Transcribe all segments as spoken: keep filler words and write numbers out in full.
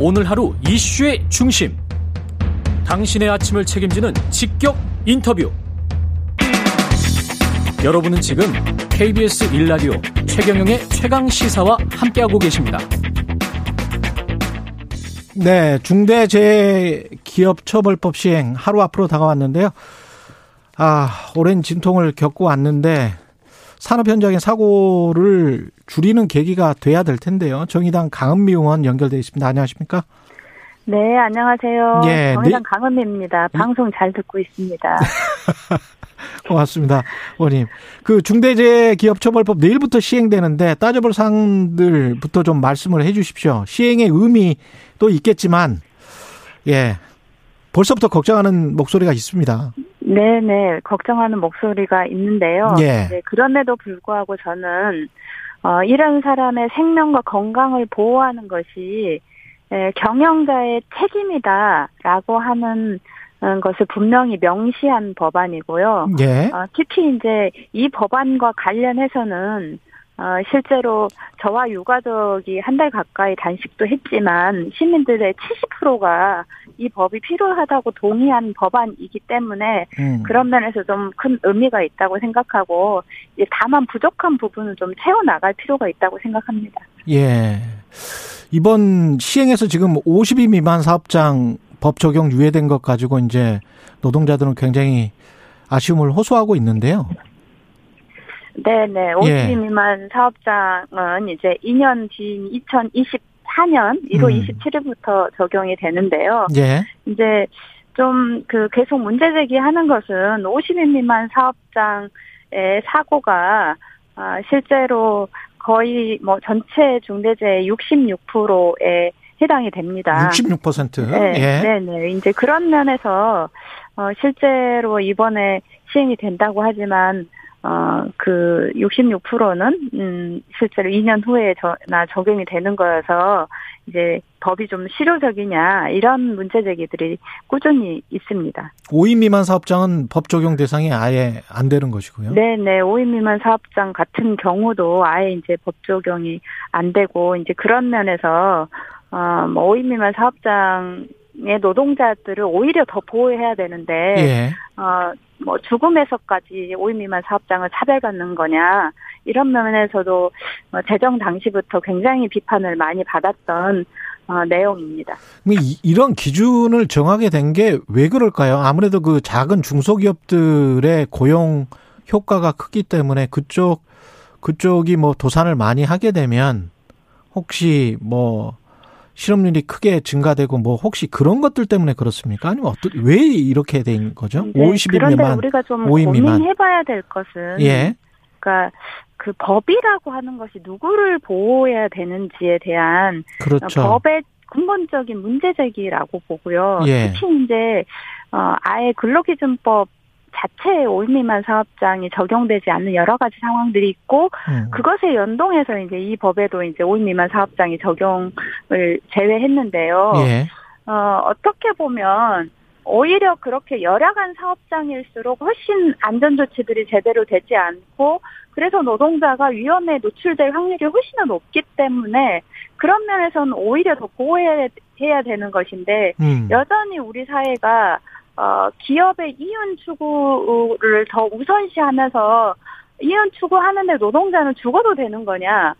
오늘 하루 이슈의 중심, 당신의 아침을 책임지는 직격 인터뷰. 여러분은 지금 케이비에스 일 라디오 최경영의 최강시사와 함께하고 계십니다. 네, 중대재해기업처벌법 시행 하루 앞으로 다가왔는데요. 아, 오랜 진통을 겪고 왔는데 산업 현장의 사고를 줄이는 계기가 돼야 될 텐데요. 정의당 강은미 의원 연결돼 있습니다. 안녕하십니까? 네, 안녕하세요. 예, 정의당 네. 강은미입니다. 방송 잘 듣고 있습니다. 고맙습니다, 의원님. 그 중대재해기업처벌법 내일부터 시행되는데 따져볼 사항들부터 좀 말씀을 해 주십시오. 시행의 의미도 있겠지만, 예, 벌써부터 걱정하는 목소리가 있습니다. 네네, 걱정하는 목소리가 있는데요. 예. 네, 그럼에도 불구하고 저는 어, 이런 사람의 생명과 건강을 보호하는 것이 에, 경영자의 책임이다라고 하는 것을 분명히 명시한 법안이고요. 예. 어, 특히 이제 이 법안과 관련해서는 어, 실제로 저와 유가족이 한 달 가까이 단식도 했지만 시민들의 칠십 퍼센트가 이 법이 필요하다고 동의한 법안이기 때문에 음. 그런 면에서 좀 큰 의미가 있다고 생각하고, 이제 다만 부족한 부분을 좀 채워나갈 필요가 있다고 생각합니다. 예. 이번 시행에서 지금 오십 인 미만 사업장 법 적용 유예된 것 가지고 이제 노동자들은 굉장히 아쉬움을 호소하고 있는데요. 네네. 오십 인 예. 미만 사업장은 이제 이 년 뒤인 이천이십사 년 일 월 음. 이십칠 일부터 적용이 되는데요. 예. 이제 좀 그 계속 문제 제기하는 것은 오십 인 미만 사업장의 사고가 실제로 거의 뭐 전체 중대재해 육십육 퍼센트에 해당이 됩니다. 육십육 퍼센트? 네, 예. 네네. 이제 그런 면에서 실제로 이번에 시행이 된다고 하지만 어, 그, 육십육 퍼센트는, 음, 실제로 이 년 후에 저나 적용이 되는 거여서, 이제 법이 좀 실효적이냐, 이런 문제 제기들이 꾸준히 있습니다. 오 인 미만 사업장은 법 적용 대상이 아예 안 되는 것이고요. 네네, 오 인 미만 사업장 같은 경우도 아예 이제 법 적용이 안 되고, 이제 그런 면에서, 어, 뭐, 오 인 미만 사업장의 노동자들을 오히려 더 보호해야 되는데, 예. 어, 뭐 죽음에서까지 오 인 미만 사업장을 차별받는 거냐, 이런 면에서도 제정 당시부터 굉장히 비판을 많이 받았던 어, 내용입니다. 이, 이런 기준을 정하게 된 게 왜 그럴까요? 아무래도 그 작은 중소기업들의 고용 효과가 크기 때문에 그쪽 그쪽이 뭐 도산을 많이 하게 되면 혹시 뭐 실업률이 크게 증가되고 뭐 혹시 그런 것들 때문에 그렇습니까? 아니면 어떤, 왜 이렇게 된 거죠? 네, 오십 인 그런데 미만, 우리가 좀 고민해봐야 될 것은, 예, 그러니까 그 법이라고 하는 것이 누구를 보호해야 되는지에 대한, 그렇죠, 법의 근본적인 문제제기라고 보고요. 예. 특히 이제 어, 아예 근로기준법 자체에 오 인 미만 사업장이 적용되지 않는 여러 가지 상황들이 있고, 음. 그것에 연동해서 이제 이 법에도 이제 오 인 미만 사업장이 적용을 제외했는데요. 예. 어, 어떻게 보면 오히려 그렇게 열악한 사업장일수록 훨씬 안전조치들이 제대로 되지 않고, 그래서 노동자가 위험에 노출될 확률이 훨씬 더 높기 때문에 그런 면에서는 오히려 더 보호해야 해야 되는 것인데, 음. 여전히 우리 사회가 어, 기업의 이윤 추구를 더 우선시하면서 이윤 추구하는데 노동자는 죽어도 되는 거냐,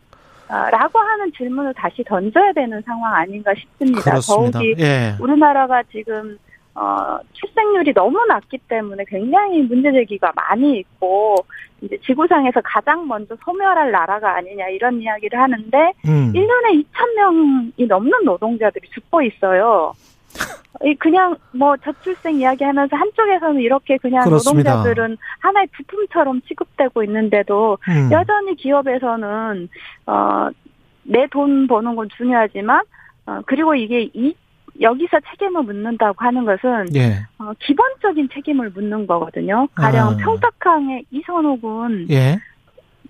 라고 하는 질문을 다시 던져야 되는 상황 아닌가 싶습니다. 그렇습니다. 더욱이 예. 우리나라가 지금 어, 출생률이 너무 낮기 때문에 굉장히 문제제기가 많이 있고, 이제 지구상에서 가장 먼저 소멸할 나라가 아니냐, 이런 이야기를 하는데, 음. 일 년에 이천 명이 넘는 노동자들이 죽고 있어요. 그냥 뭐 저출생 이야기하면서 한쪽에서는 이렇게 그냥, 그렇습니다, 노동자들은 하나의 부품처럼 취급되고 있는데도 음. 여전히 기업에서는 어, 내 돈 버는 건 중요하지만 어, 그리고 이게 이 여기서 책임을 묻는다고 하는 것은, 예, 어, 기본적인 책임을 묻는 거거든요. 가령 아. 평택항의 이선옥은, 예,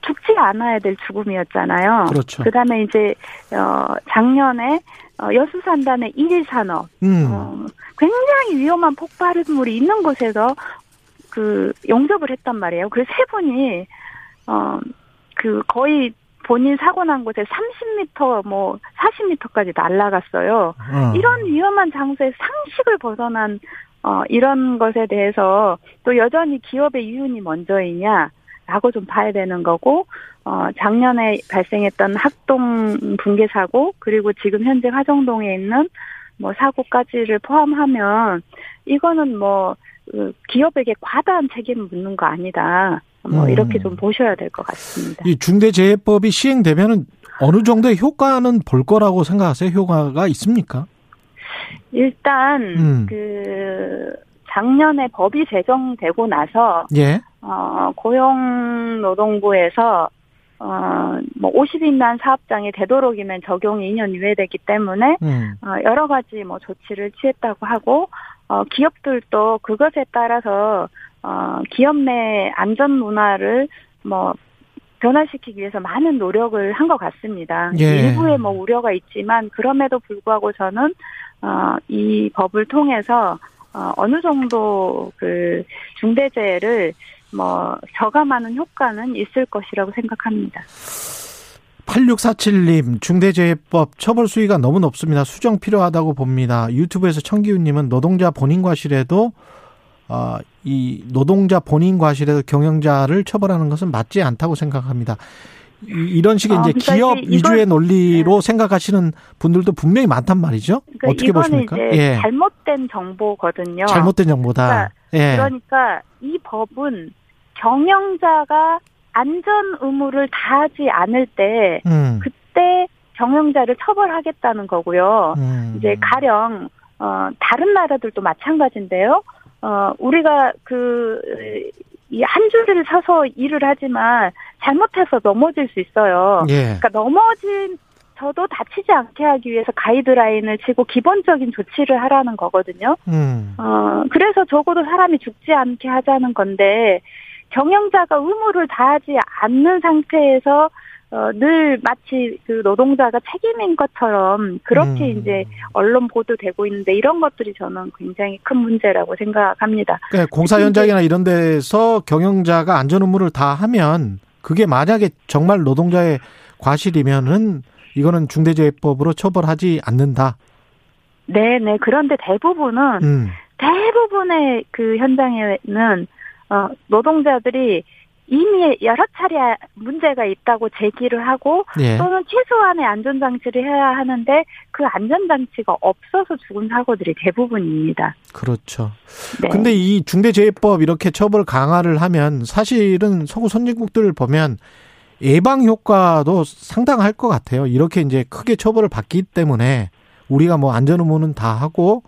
죽지 않아야 될 죽음이었잖아요. 그렇죠. 그다음에 이제 어, 작년에 어, 여수산단의 일일 산업, 음. 어, 굉장히 위험한 폭발물이 있는 곳에서 그 용접을 했단 말이에요. 그래서 세 분이 어, 그 거의 본인 사고 난 곳에 삼십 미터, 뭐 사십 미터까지 날아갔어요. 어. 이런 위험한 장소에 상식을 벗어난 어, 이런 것에 대해서 또 여전히 기업의 이윤이 먼저이냐라고 좀 봐야 되는 거고, 어, 작년에 발생했던 학동 붕괴 사고, 그리고 지금 현재 화정동에 있는 뭐 사고까지를 포함하면 이거는 뭐 기업에게 과다한 책임을 묻는 거 아니다. 뭐 이렇게 좀 보셔야 될 것 같습니다. 이 중대재해법이 시행되면은 어느 정도의 효과는 볼 거라고 생각하세요? 효과가 있습니까? 일단 음. 그 작년에 법이 제정되고 나서 예. 어, 고용노동부에서 어, 뭐 오십 인단 사업장이 되도록이면 적용이 이 년 유예되기 때문에 음. 어, 여러 가지 뭐 조치를 취했다고 하고 어, 기업들도 그것에 따라서 어, 기업 내 안전 문화를 뭐 변화시키기 위해서 많은 노력을 한 것 같습니다. 예. 일부의 뭐 우려가 있지만 그럼에도 불구하고 저는 어, 이 법을 통해서 어, 어느 정도 그 중대재해를 뭐 저감하는 효과는 있을 것이라고 생각합니다. 팔육사칠님 중대재해법 처벌 수위가 너무 높습니다. 수정 필요하다고 봅니다. 유튜브에서 청기훈님은 노동자 본인 과실에도 어, 이 노동자 본인 과실에서 경영자를 처벌하는 것은 맞지 않다고 생각합니다. 이런 식의 어, 이제 그러니까 기업 이건, 위주의 논리로 네. 생각하시는 분들도 분명히 많단 말이죠. 그러니까 어떻게 보십니까? 이제 예. 잘못된 정보거든요. 잘못된 정보다. 그러니까, 예. 그러니까 이 법은 경영자가 안전 의무를 다하지 않을 때 음. 그때 경영자를 처벌하겠다는 거고요. 음. 이제 가령 어, 다른 나라들도 마찬가지인데요. 어, 우리가 그, 이 한 줄을 서서 일을 하지만 잘못해서 넘어질 수 있어요. 예. 그러니까 넘어진, 저도 다치지 않게 하기 위해서 가이드라인을 치고 기본적인 조치를 하라는 거거든요. 음. 어, 그래서 적어도 사람이 죽지 않게 하자는 건데, 경영자가 의무를 다하지 않는 상태에서 어, 늘 마치 그 노동자가 책임인 것처럼 그렇게 음. 이제 언론 보도되고 있는데 이런 것들이 저는 굉장히 큰 문제라고 생각합니다. 그러니까 공사 현장이나 이런 데서 경영자가 안전 의무를 다 하면 그게 만약에 정말 노동자의 과실이면은 이거는 중대재해법으로 처벌하지 않는다. 네, 네. 그런데 대부분은 음. 대부분의 그 현장에는 어, 노동자들이 이미 여러 차례 문제가 있다고 제기를 하고 예. 또는 최소한의 안전장치를 해야 하는데 그 안전장치가 없어서 죽은 사고들이 대부분입니다. 그렇죠. 그런데 네. 이 중대재해법 이렇게 처벌 강화를 하면 사실은 서구 선진국들 보면 예방 효과도 상당할 것 같아요. 이렇게 이제 크게 처벌을 받기 때문에 우리가 뭐 안전의무는 다 하고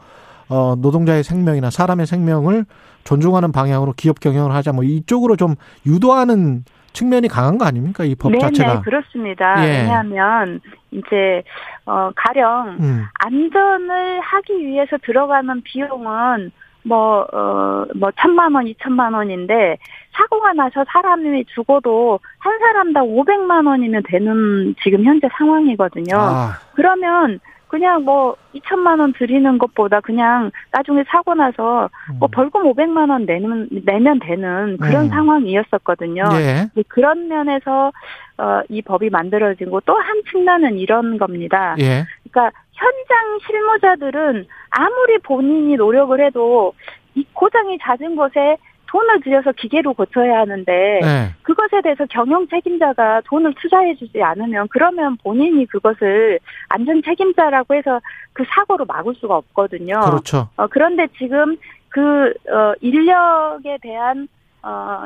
어, 노동자의 생명이나 사람의 생명을 존중하는 방향으로 기업 경영을 하자, 뭐, 이쪽으로 좀 유도하는 측면이 강한 거 아닙니까? 이 법 자체가. 네, 그렇습니다. 예. 왜냐하면, 이제, 어, 가령, 음. 안전을 하기 위해서 들어가는 비용은, 뭐, 어, 뭐, 천만 원, 이천만 원인데, 사고가 나서 사람이 죽어도 한 사람당 오백만 원이면 되는 지금 현재 상황이거든요. 아. 그러면, 그냥 뭐 이천만 원 드리는 것보다 그냥 나중에 사고 나서 뭐 벌금 오백만 원 내는, 내면 되는 그런 네. 상황이었었거든요. 네. 그런 면에서 어, 이 법이 만들어지고 또 한 측면은 이런 겁니다. 네. 그러니까 현장 실무자들은 아무리 본인이 노력을 해도 이 고장이 잦은 것에 돈을 들여서 기계로 고쳐야 하는데 네. 그것에 대해서 경영 책임자가 돈을 투자해 주지 않으면 그러면 본인이 그것을 안전 책임자라고 해서 그 사고로 막을 수가 없거든요. 그렇죠. 어, 그런데 지금 그 어, 인력에 대한 어,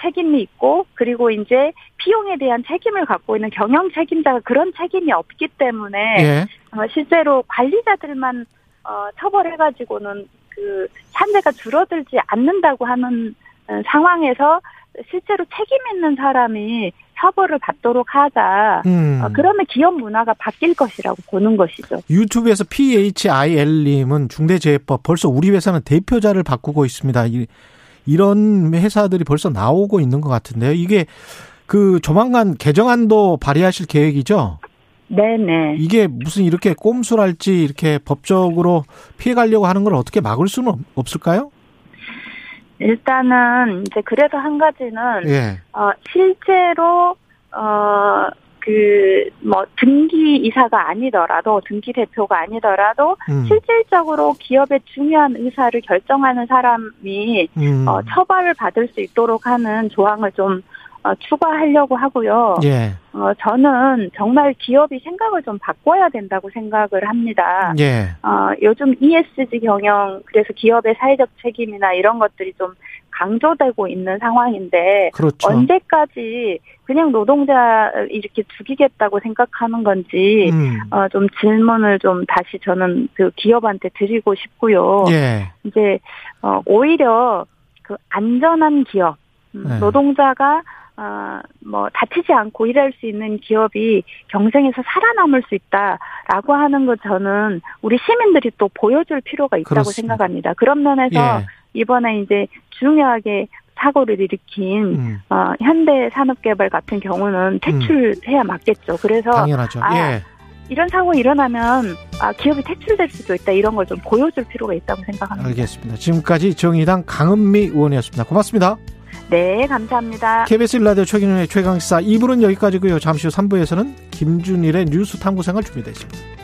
책임이 있고 그리고 이제 비용에 대한 책임을 갖고 있는 경영 책임자가 그런 책임이 없기 때문에 네. 어, 실제로 관리자들만 어, 처벌해가지고는 그 산재가 줄어들지 않는다고 하는 상황에서 실제로 책임 있는 사람이 처벌을 받도록 하자. 음. 그러면 기업 문화가 바뀔 것이라고 보는 것이죠. 유튜브에서 피에이치아이엘님은 중대재해법 벌써 우리 회사는 대표자를 바꾸고 있습니다. 이런 회사들이 벌써 나오고 있는 것 같은데요. 이게 그 조만간 개정안도 발의하실 계획이죠? 네네. 이게 무슨 이렇게 꼼수랄지 이렇게 법적으로 피해가려고 하는 걸 어떻게 막을 수는 없을까요? 일단은 이제 그래서 한 가지는 예. 어, 실제로 어, 그 그 뭐 등기 이사가 아니더라도 등기 대표가 아니더라도 음. 실질적으로 기업의 중요한 의사를 결정하는 사람이 음. 어, 처벌을 받을 수 있도록 하는 조항을 좀 어, 추가하려고 하고요. 예. 어, 저는 정말 기업이 생각을 좀 바꿔야 된다고 생각을 합니다. 예. 어, 요즘 이에스지 경영, 그래서 기업의 사회적 책임이나 이런 것들이 좀 강조되고 있는 상황인데 그렇죠. 언제까지 그냥 노동자 이렇게 죽이겠다고 생각하는 건지 음. 어, 좀 질문을 좀 다시 저는 그 기업한테 드리고 싶고요. 예. 이제 어, 오히려 그 안전한 기업, 네. 노동자가 어, 뭐 다치지 않고 일할 수 있는 기업이 경쟁에서 살아남을 수 있다라고 하는 것 저는 우리 시민들이 또 보여줄 필요가 있다고 그렇습니다. 생각합니다. 그런 면에서 예. 이번에 이제 중요하게 사고를 일으킨 음. 어, 현대산업개발 같은 경우는 퇴출해야 음. 맞겠죠. 그래서 당연하죠. 아, 예. 이런 사고 일어나면 아, 기업이 퇴출될 수도 있다 이런 걸 좀 보여줄 필요가 있다고 생각합니다. 알겠습니다. 지금까지 정의당 강은미 의원이었습니다. 고맙습니다. 네, 감사합니다. 케이비에스 일 라디오 최경영의 최강시사 이 부는 여기까지고요. 잠시 후 삼 부에서는 김준일의 뉴스 탐구생활 준비되어 있습니다.